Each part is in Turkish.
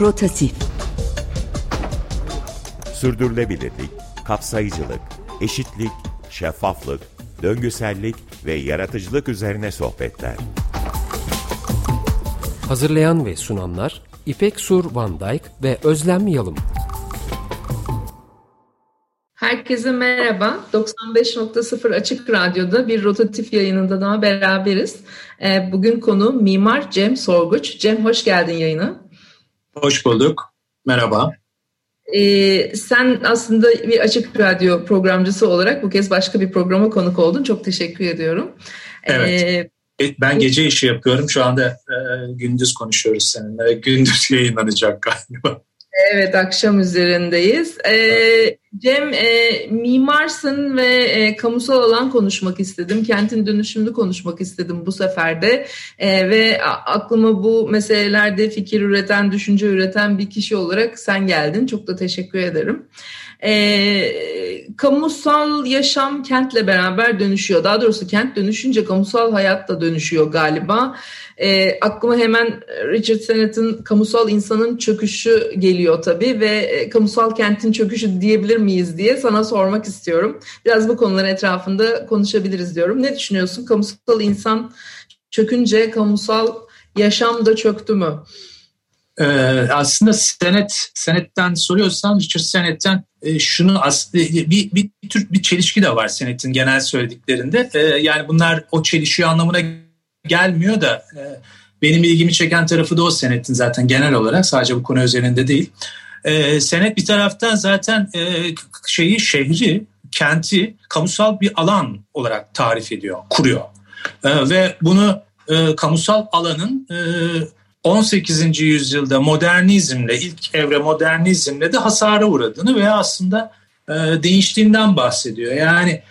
Rotatif. Sürdürülebilirlik, kapsayıcılık, eşitlik, şeffaflık, döngüsellik ve yaratıcılık üzerine sohbetler. Hazırlayan ve sunanlar İpek Sur Van Dyke ve Özlem Yalım. Herkese merhaba. 95.0 Açık Radyo'da bir rotatif yayınında daha beraberiz. Bugün konuğum mimar Cem Sorguç. Cem, hoş geldin yayına. Hoş bulduk. Merhaba. Sen aslında bir Açık Radyo programcısı olarak bu kez başka bir programa konuk oldun. Çok teşekkür ediyorum. Evet. Ben gece işi yapıyorum. Şu anda gündüz konuşuyoruz seninle. Gündüz yayınlanacak galiba. Evet, akşam üzerindeyiz. Cem, mimarsın ve kamusal alan konuşmak istedim. Kentin dönüşümünü konuşmak istedim bu sefer de. Ve aklıma bu meselelerde fikir üreten, düşünce üreten bir kişi olarak sen geldin. Çok da teşekkür ederim. Kamusal yaşam kentle beraber dönüşüyor. Daha doğrusu kent dönüşünce kamusal hayat da dönüşüyor galiba. Aklıma hemen Richard Sennett'in Kamusal İnsanın Çöküşü geliyor tabii ve kamusal kentin çöküşü diyebilir miyiz diye sana sormak istiyorum. Biraz bu konuların etrafında konuşabiliriz diyorum. Ne düşünüyorsun? Kamusal insan çökünce kamusal yaşam da çöktü mü? Aslında Sennett'ten soruyorsan, Richard Sennett'ten şunu aslında bir tür çelişki de var Sennett'in genel söylediklerinde. Yani bunlar o çelişiyor anlamına gelmiyor da benim ilgimi çeken tarafı da o Sennett'in zaten genel olarak, sadece bu konu üzerinde değil. Sennett bir taraftan zaten şehri, kenti kamusal bir alan olarak tarif ediyor, kuruyor. Ve bunu kamusal alanın 18. yüzyılda modernizmle, ilk evre modernizmle de hasara uğradığını veya aslında değiştiğinden bahsediyor. Yani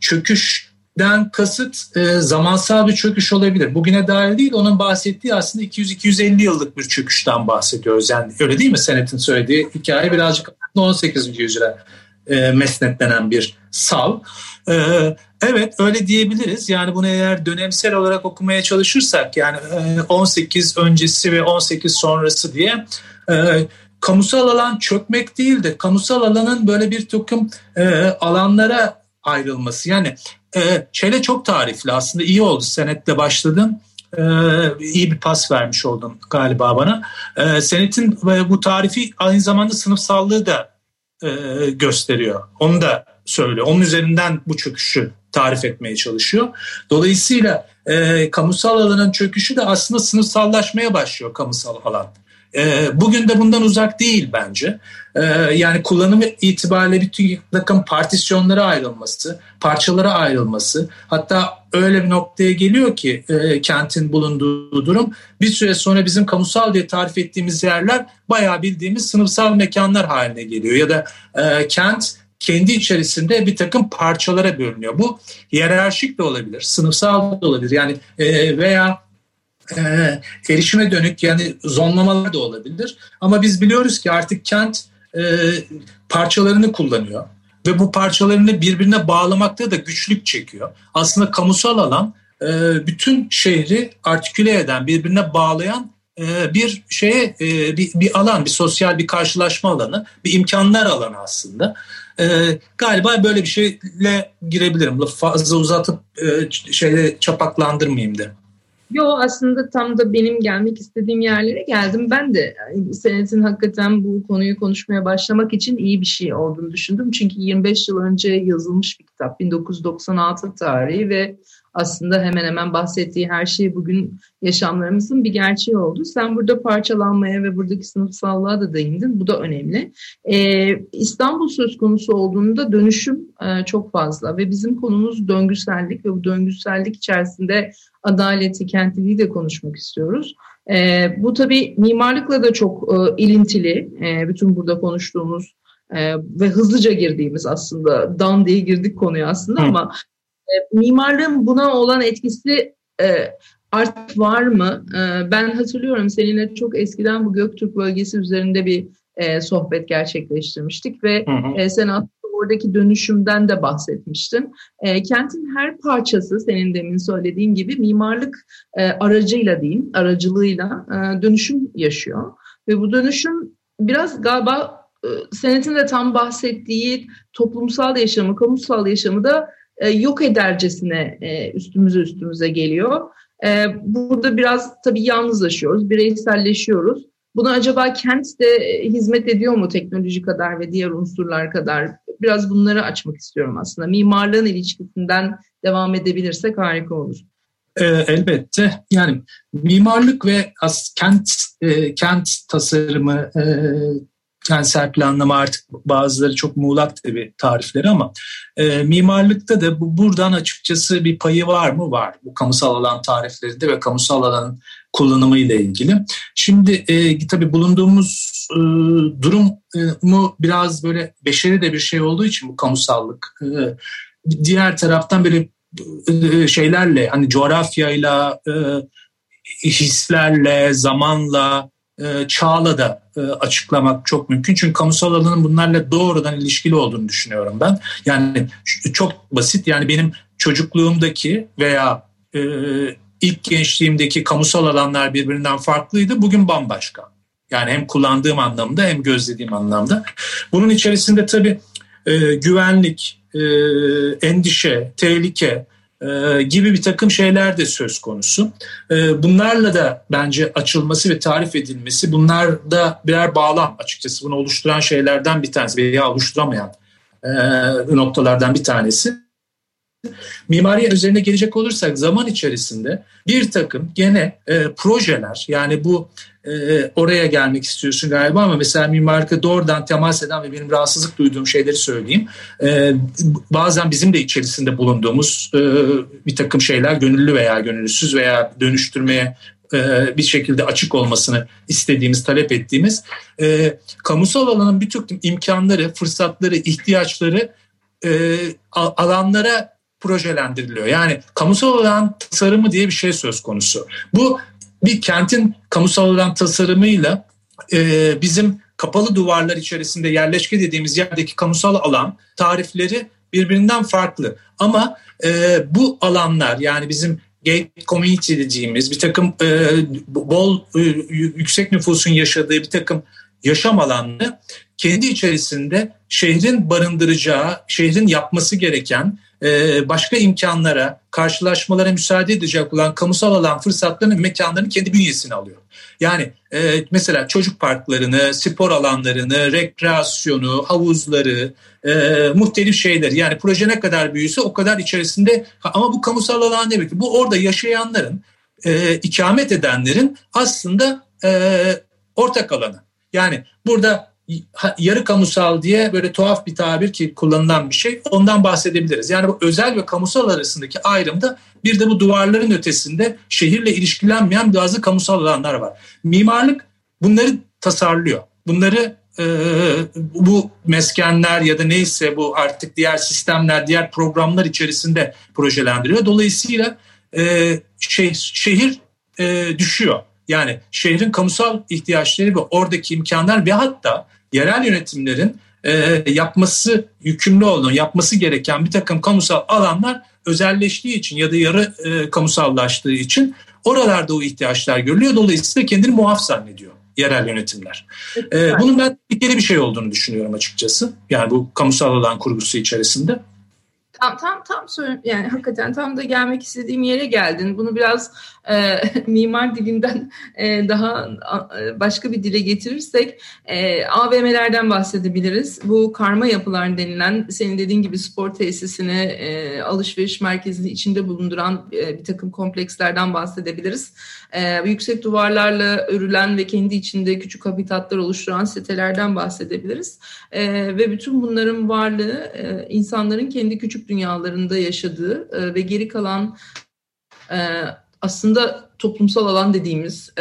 çöküşten kasıt zamansal bir çöküş olabilir. Bugüne dair değil, onun bahsettiği aslında 200-250 yıllık bir çöküşten bahsediyoruz. Yani öyle değil mi? Sennett'in söylediği hikaye birazcık 18. yüzyıla mesnetlenen bir sav. Evet, öyle diyebiliriz. Yani bunu eğer dönemsel olarak okumaya çalışırsak, yani 18 öncesi ve 18 sonrası diye kamusal alan çökmek değil de kamusal alanın böyle bir takım alanlara ayrılması. Yani şeyle çok tarifli aslında, iyi oldu Sennett'le başladın. İyi bir pas vermiş oldun galiba bana. Sennett'in bu tarifi aynı zamanda sınıfsallığı da gösteriyor. Onu da söylüyor. Onun üzerinden bu çöküşü tarif etmeye çalışıyor. Dolayısıyla kamusal alanın çöküşü de aslında sınıfsallaşmaya başlıyor kamusal alan. Bugün de bundan uzak değil bence. Yani kullanımı itibariyle bütün takım partisyonlara ayrılması, parçalara ayrılması, hatta öyle bir noktaya geliyor ki kentin bulunduğu durum, bir süre sonra bizim kamusal diye tarif ettiğimiz yerler bayağı bildiğimiz sınıfsal mekanlar haline geliyor. Ya da kent kendi içerisinde bir takım parçalara bölünüyor. Bu hiyerarşik de olabilir, sınıfsal da olabilir. Yani veya erişime dönük, yani zonlamalar da olabilir. Ama biz biliyoruz ki artık kent parçalarını kullanıyor ve bu parçalarını birbirine bağlamakta da güçlük çekiyor. Aslında kamusal alan bütün şehri artiküle eden, birbirine bağlayan bir şeye, bir alan, bir sosyal bir karşılaşma alanı, bir imkanlar alanı aslında. Galiba böyle bir şeyle girebilirim. Fazla uzatıp çapaklandırmayayım da. Yo, aslında tam da benim gelmek istediğim yerlere geldim. Ben de yani Sennett'in hakikaten bu konuyu konuşmaya başlamak için iyi bir şey olduğunu düşündüm. Çünkü 25 yıl önce yazılmış bir kitap, 1996 tarihi ve aslında hemen hemen bahsettiği her şey bugün yaşamlarımızın bir gerçeği oldu. Sen burada parçalanmaya ve buradaki sınıfsallığa da değindin. Bu da önemli. İstanbul söz konusu olduğunda dönüşüm çok fazla ve bizim konumuz döngüsellik ve bu döngüsellik içerisinde adaleti, kentliliği de konuşmak istiyoruz. Bu tabii mimarlıkla da çok ilintili. Bütün burada konuştuğumuz ve hızlıca girdiğimiz, aslında dan diye girdik konuya aslında ama mimarlığın buna olan etkisi artık var mı? Ben hatırlıyorum, seninle çok eskiden bu Göktürk bölgesi üzerinde bir sohbet gerçekleştirmiştik ve sen aslında oradaki dönüşümden de bahsetmiştin. Kentin her parçası, senin demin söylediğin gibi, mimarlık aracılığıyla dönüşüm yaşıyor. Ve bu dönüşüm biraz galiba Senet'in de tam bahsettiği toplumsal yaşamı, kamusal yaşamı da yok edercesine üstümüze geliyor. Burada biraz tabii yalnızlaşıyoruz, bireyselleşiyoruz. Buna acaba kent de hizmet ediyor mu teknoloji kadar ve diğer unsurlar kadar? Biraz bunları açmak istiyorum aslında. Mimarlığın ilişkisinden devam edebilirsek harika olur. Elbette. Yani mimarlık ve kent tasarımı, kentsel planlama artık bazıları çok muğlak tabii tarifleri ama mimarlıkta da buradan açıkçası bir payı var mı? Var. Bu kamusal alan tariflerinde ve kamusal alanın kullanımıyla ilgili. Şimdi tabii bulunduğumuz durumu biraz böyle beşeri de bir şey olduğu için bu kamusallık. Diğer taraftan böyle şeylerle hani coğrafyayla, hislerle, zamanla, çağla da açıklamak çok mümkün. Çünkü kamusal alanın bunlarla doğrudan ilişkili olduğunu düşünüyorum ben. Yani çok basit yani benim çocukluğumdaki veya ilk gençliğimdeki kamusal alanlar birbirinden farklıydı. Bugün bambaşka. Yani hem kullandığım anlamda hem gözlediğim anlamda. Bunun içerisinde tabii güvenlik, endişe, tehlike gibi bir takım şeyler de söz konusu. Bunlarla da bence açılması ve tarif edilmesi, bunlar da birer bağlam açıkçası. Bunu oluşturan şeylerden bir tanesi veya oluşturamayan noktalardan bir tanesi. Mimari üzerine gelecek olursak zaman içerisinde bir takım gene projeler yani bu oraya gelmek istiyorsun galiba ama mesela mimarlıkla doğrudan temas eden ve benim rahatsızlık duyduğum şeyleri söyleyeyim. Bazen bizim de içerisinde bulunduğumuz bir takım şeyler gönüllü veya gönüllüsüz veya dönüştürmeye bir şekilde açık olmasını istediğimiz, talep ettiğimiz kamusal alanın bir takım imkanları, fırsatları, ihtiyaçları alanlara projelendiriliyor. Yani kamusal alan tasarımı diye bir şey söz konusu. Bu bir kentin kamusal alan tasarımıyla bizim kapalı duvarlar içerisinde yerleşke dediğimiz yerdeki kamusal alan tarifleri birbirinden farklı. Ama bu alanlar yani bizim gate community dediğimiz bir takım bol yüksek nüfusun yaşadığı bir takım yaşam alanını kendi içerisinde şehrin barındıracağı, şehrin yapması gereken başka imkanlara, karşılaşmalara müsaade edecek olan kamusal alan fırsatlarını, mekanlarını kendi bünyesine alıyor. Yani mesela çocuk parklarını, spor alanlarını, rekreasyonu, havuzları, muhtelif şeyleri. Yani proje ne kadar büyüse o kadar içerisinde ama bu kamusal alan demek ki bu orada yaşayanların, ikamet edenlerin aslında ortak alanı. Yani burada yarı kamusal diye böyle tuhaf bir tabir ki kullanılan bir şey ondan bahsedebiliriz. Yani bu özel ve kamusal arasındaki ayrımda bir de bu duvarların ötesinde şehirle ilişkilenmeyen bazı kamusal alanlar var. Mimarlık bunları tasarlıyor. Bunları bu meskenler ya da neyse bu artık diğer sistemler, diğer programlar içerisinde projelendiriyor. Dolayısıyla şehir düşüyor. Yani şehrin kamusal ihtiyaçları ve oradaki imkanlar ve hatta yerel yönetimlerin yapması yükümlü olduğu, yapması gereken bir takım kamusal alanlar özelleştiği için ya da yarı kamusallaştığı için oralarda o ihtiyaçlar görülüyor. Dolayısıyla kendini muaf zannediyor yerel yönetimler. Bunun ben ilgili bir şey olduğunu düşünüyorum açıkçası. Yani bu kamusal alan kurgusu içerisinde. Tam yani hakikaten tam da gelmek istediğim yere geldin. Bunu biraz mimar dilinden daha başka bir dile getirirsek AVM'lerden bahsedebiliriz. Bu karma yapılar denilen senin dediğin gibi spor tesisini, alışveriş merkezini içinde bulunduran bir takım komplekslerden bahsedebiliriz. Yüksek duvarlarla örülen ve kendi içinde küçük habitatlar oluşturan sitelerden bahsedebiliriz. Ve bütün bunların varlığı insanların kendi küçük dünyalarında yaşadığı ve geri kalan aslında toplumsal alan dediğimiz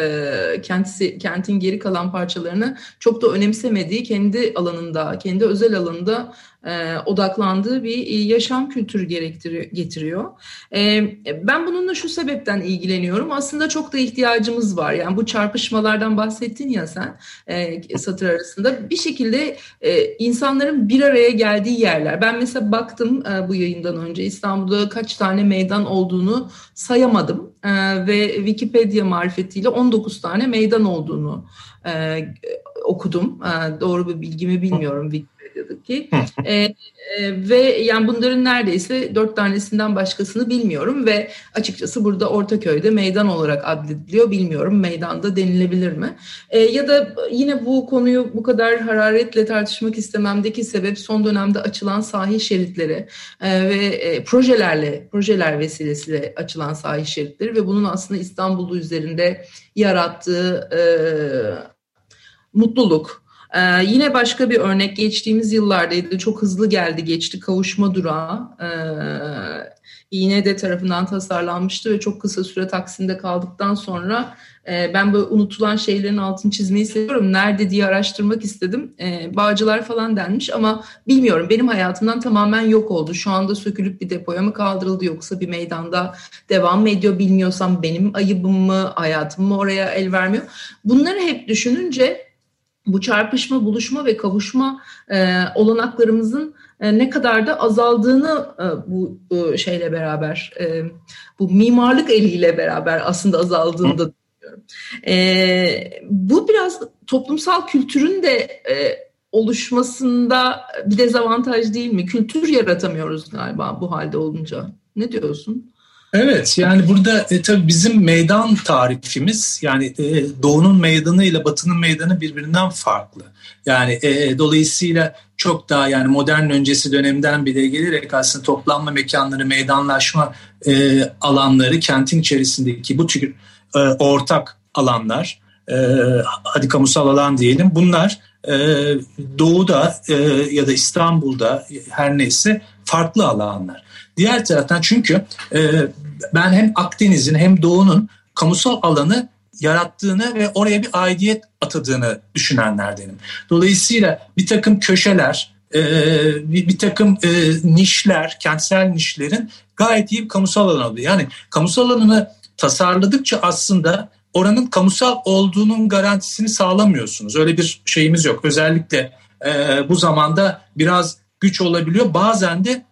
kentin geri kalan parçalarını çok da önemsemediği kendi alanında, kendi özel alanında odaklandığı bir yaşam kültürü getiriyor. Ben bununla şu sebepten ilgileniyorum. Aslında çok da ihtiyacımız var. Yani bu çarpışmalardan bahsettin ya sen satır arasında. Bir şekilde insanların bir araya geldiği yerler. Ben mesela baktım bu yayından önce İstanbul'da kaç tane meydan olduğunu sayamadım ve Wikipedia marifetiyle 19 tane meydan olduğunu okudum. Doğru bir bilgimi bilmiyorum Wikipedia'daki. Ve yani bunların neredeyse 4 tanesinden başkasını bilmiyorum ve açıkçası burada Ortaköy'de meydan olarak adlediliyor. Bilmiyorum meydanda denilebilir mi? Ya da yine bu konuyu bu kadar hararetle tartışmak istememdeki sebep son dönemde açılan sahil şeritleri ve projeler vesilesiyle açılan sahil şeritleri ve bunun aslında İstanbul'u üzerinde yarattığı mutluluk. Yine başka bir örnek geçtiğimiz yıllardaydı. Çok hızlı geldi geçti kavuşma durağı. İğne'de tarafından tasarlanmıştı ve çok kısa süre Taksim'de kaldıktan sonra ben böyle unutulan şeylerin altını çizmeyi seviyorum. Nerede diye araştırmak istedim. Bağcılar falan denmiş ama bilmiyorum. Benim hayatımdan tamamen yok oldu. Şu anda sökülüp bir depoya mı kaldırıldı yoksa bir meydanda devam mı ediyor bilmiyorsam benim ayıbım mı, hayatım mı oraya el vermiyor. Bunları hep düşününce bu çarpışma, buluşma ve kavuşma olanaklarımızın ne kadar da azaldığını bu şeyle beraber, bu mimarlık eliyle beraber aslında azaldığını da düşünüyorum. Bu biraz toplumsal kültürün de oluşmasında bir dezavantaj değil mi? Kültür yaratamıyoruz galiba bu halde olunca. Ne diyorsun? Evet, yani burada tabii bizim meydan tarifimiz, yani doğunun meydanı ile batının meydanı birbirinden farklı. Yani dolayısıyla çok daha yani modern öncesi döneminden bile gelerek aslında toplanma mekanları, meydanlaşma alanları, kentin içerisindeki bu tür ortak alanlar, hadi kamusal alan diyelim, bunlar doğuda ya da İstanbul'da her neyse farklı alanlar. Diğer taraftan çünkü ben hem Akdeniz'in hem Doğu'nun kamusal alanı yarattığını ve oraya bir aidiyet atadığını düşünenlerdenim. Dolayısıyla bir takım köşeler, bir takım nişler, kentsel nişlerin gayet iyi bir kamusal alanı oluyor. Yani kamusal alanı tasarladıkça aslında oranın kamusal olduğunun garantisini sağlamıyorsunuz. Öyle bir şeyimiz yok. Özellikle bu zamanda biraz güç olabiliyor. Bazen de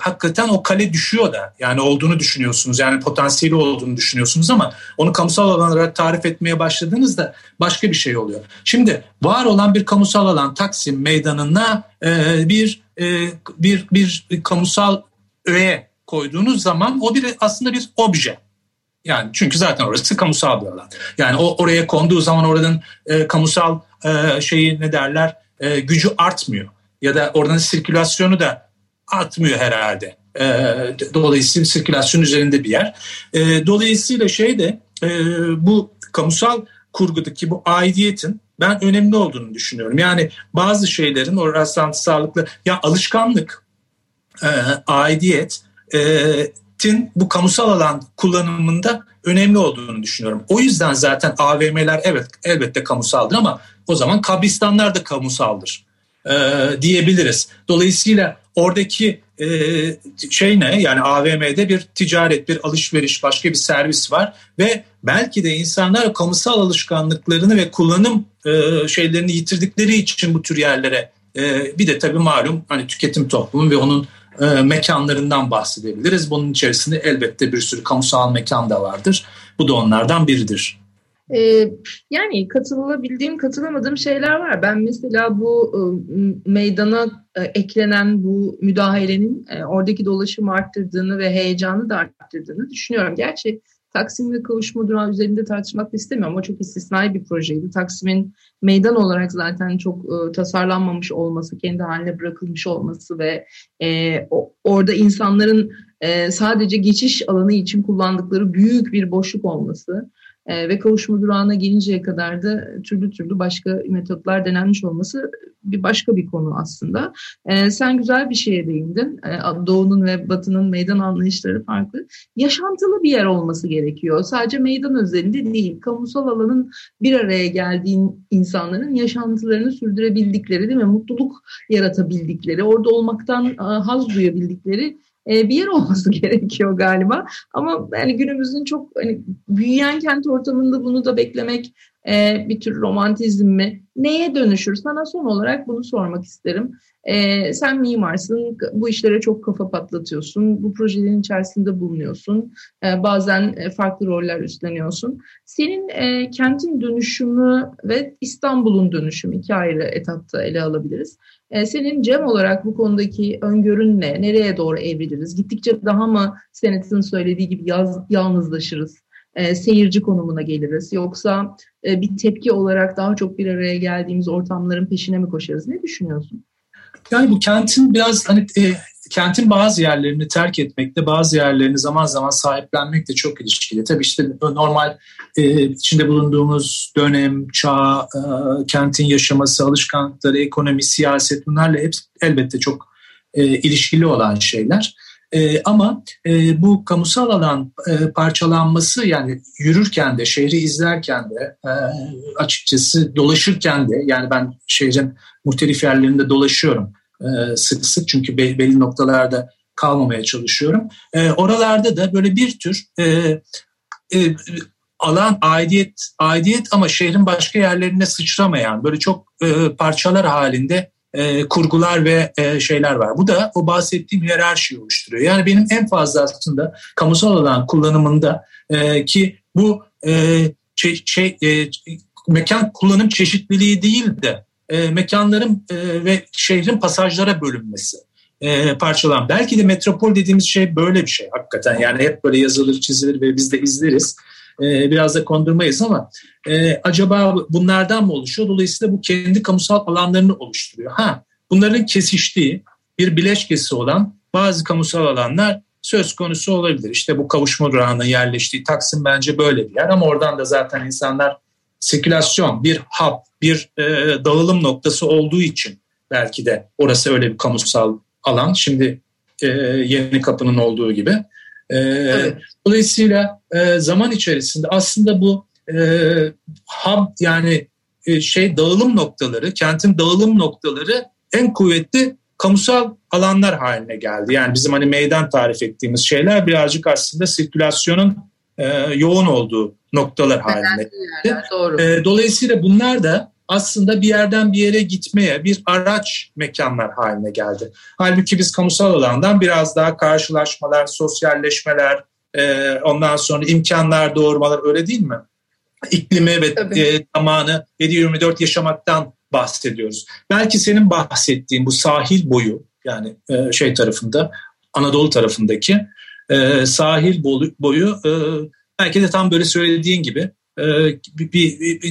hakikaten o kale düşüyor da yani olduğunu düşünüyorsunuz, yani potansiyeli olduğunu düşünüyorsunuz ama onu kamusal alan olarak tarif etmeye başladığınızda başka bir şey oluyor. Şimdi var olan bir kamusal alan Taksim meydanına bir kamusal öğe koyduğunuz zaman o bir aslında bir obje. Yani çünkü zaten orası kamusal bir alan. Yani o oraya konduğu zaman oradan kamusal şeyi ne derler gücü artmıyor ya da oradan sirkülasyonu da atmıyor herhalde. Dolayısıyla sirkülasyon üzerinde bir yer. Dolayısıyla bu kamusal kurgudaki bu aidiyetin ben önemli olduğunu düşünüyorum. Yani bazı şeylerin o rastlantısallıkla ya alışkanlık aidiyetin bu kamusal alan kullanımında önemli olduğunu düşünüyorum. O yüzden zaten AVM'ler evet elbette kamusaldır ama o zaman kabristanlar da kamusaldır diyebiliriz. Dolayısıyla oradaki şey ne? Yani AVM'de bir ticaret, bir alışveriş, başka bir servis var ve belki de insanlar kamusal alışkanlıklarını ve kullanım şeylerini yitirdikleri için bu tür yerlere bir de tabii malum hani tüketim toplumu ve onun mekanlarından bahsedebiliriz. Bunun içerisinde elbette bir sürü kamusal mekan da vardır. Bu da onlardan biridir. Yani katılabildiğim, katılamadığım şeyler var. Ben mesela bu meydana eklenen bu müdahalenin oradaki dolaşımı arttırdığını ve heyecanı da arttırdığını düşünüyorum. Gerçi Taksim ve kavuşma durağı üzerinde tartışmak da istemiyorum ama çok istisnai bir projeydi. Taksim'in meydan olarak zaten çok tasarlanmamış olması, kendi haline bırakılmış olması ve orada insanların sadece geçiş alanı için kullandıkları büyük bir boşluk olması ve kavuşma durağına gelinceye kadar da türlü başka metotlar denenmiş olması bir başka bir konu aslında. Sen güzel bir şeye değindin. Doğu'nun ve Batı'nın meydan anlayışları farklı. Yaşantılı bir yer olması gerekiyor. Sadece meydan özelinde değil. Kamusal alanın bir araya geldiği insanların yaşantılarını sürdürebildikleri, değil mi? Mutluluk yaratabildikleri, orada olmaktan haz duyabildikleri bir yer olması gerekiyor galiba. Ama yani günümüzün çok hani büyüyen kent ortamında bunu da beklemek bir tür romantizm mi? Neye dönüşür? Sana son olarak bunu sormak isterim. Sen mimarsın, bu işlere çok kafa patlatıyorsun, bu projelerin içerisinde bulunuyorsun, bazen farklı roller üstleniyorsun. Senin kentin dönüşümü ve İstanbul'un dönüşümü, iki ayrı etapta ele alabiliriz. Senin Cem olarak bu konudaki öngörün ne? Nereye doğru evriliriz? Gittikçe daha mı Senet'in söylediği gibi yalnızlaşırız? Seyirci konumuna geliriz, yoksa bir tepki olarak daha çok bir araya geldiğimiz ortamların peşine mi koşarız? Ne düşünüyorsun? Yani bu kentin biraz hani kentin bazı yerlerini terk etmekle, bazı yerlerini zaman zaman sahiplenmekle çok ilişkili. Tabii işte normal içinde bulunduğumuz dönem, çağ, kentin yaşaması, alışkanlıkları, ekonomi, siyaset, bunlarla hep elbette çok ilişkili olan şeyler. Ama bu kamusal alan parçalanması, yani yürürken de, şehri izlerken de, açıkçası dolaşırken de, yani ben şehrin muhtelif yerlerinde dolaşıyorum sık sık, çünkü belli noktalarda kalmamaya çalışıyorum. Oralarda da böyle bir tür alan, aidiyet ama şehrin başka yerlerine sıçramayan böyle çok parçalar halinde kurgular ve şeyler var. Bu da o bahsettiğim hiyerarşiyi oluşturuyor. Yani benim en fazla aslında kamusal alan kullanımında ki bu mekan kullanım çeşitliliği değil de mekanların ve şehrin pasajlara bölünmesi, parçalan. Belki de metropol dediğimiz şey böyle bir şey hakikaten. Yani hep böyle yazılır, çizilir ve biz de izleriz. Biraz da kondurmayız ama acaba bunlardan mı oluşuyor? Dolayısıyla bu kendi kamusal alanlarını oluşturuyor. Bunların kesiştiği bir bileşkesi olan bazı kamusal alanlar söz konusu olabilir. İşte bu kavuşma durağının yerleştiği Taksim bence böyle bir yer, ama oradan da zaten insanlar sirkülasyon, bir hap, bir dağılım noktası olduğu için belki de orası öyle bir kamusal alan. Şimdi Yenikapı'nın olduğu gibi. Evet. Dolayısıyla zaman içerisinde aslında bu hub, yani dağılım noktaları, kentin dağılım noktaları en kuvvetli kamusal alanlar haline geldi. Yani bizim hani meydan tarif ettiğimiz şeyler birazcık aslında sirkülasyonun yoğun olduğu noktalar haline geldi. Doğru. Dolayısıyla bunlar da aslında bir yerden bir yere gitmeye bir araç mekanlar haline geldi. Halbuki biz kamusal alandan biraz daha karşılaşmalar, sosyalleşmeler, ondan sonra imkanlar doğurmalar, öyle değil mi? İklimi ve zamanı 7/24 yaşamaktan bahsediyoruz. Belki senin bahsettiğin bu sahil boyu, yani tarafında, Anadolu tarafındaki sahil boyu belki de tam böyle söylediğin gibi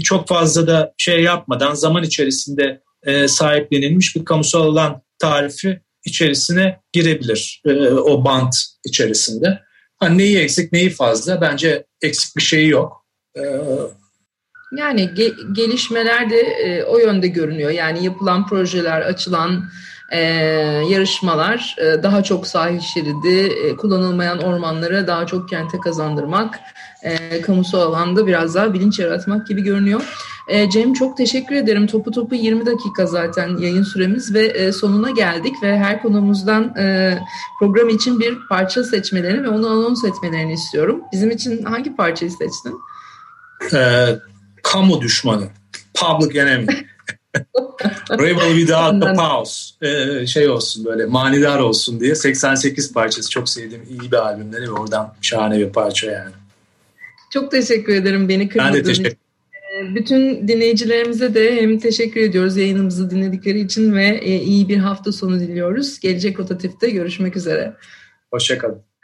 çok fazla da yapmadan zaman içerisinde sahiplenilmiş bir kamusal alan tarifi içerisine girebilir, o bant içerisinde. Neyi eksik, neyi fazla? Bence eksik bir şey yok. Yani gelişmeler de o yönde görünüyor. Yani yapılan projeler, açılan yarışmalar daha çok sahil şeridi, kullanılmayan ormanlara daha çok kente kazandırmak, kamusal alanda biraz daha bilinç yaratmak gibi görünüyor. Cem, çok teşekkür ederim. Topu 20 dakika zaten yayın süremiz ve sonuna geldik ve her konumuzdan program için bir parça seçmelerini ve onu anons etmelerini istiyorum. Bizim için hangi parçayı seçtin? Kamu düşmanı. Public Enemy. Rebel Without the Pause. Olsun, böyle manidar olsun diye. 88 parçası. Çok sevdiğim iyi bir albümleri ve oradan şahane bir parça yani. Çok teşekkür ederim beni kırmadığın için. Ben de teşekkür ederim. Bütün dinleyicilerimize de hem teşekkür ediyoruz yayınımızı dinledikleri için ve iyi bir hafta sonu diliyoruz. Gelecek Rotatif'te görüşmek üzere. Hoşça kalın.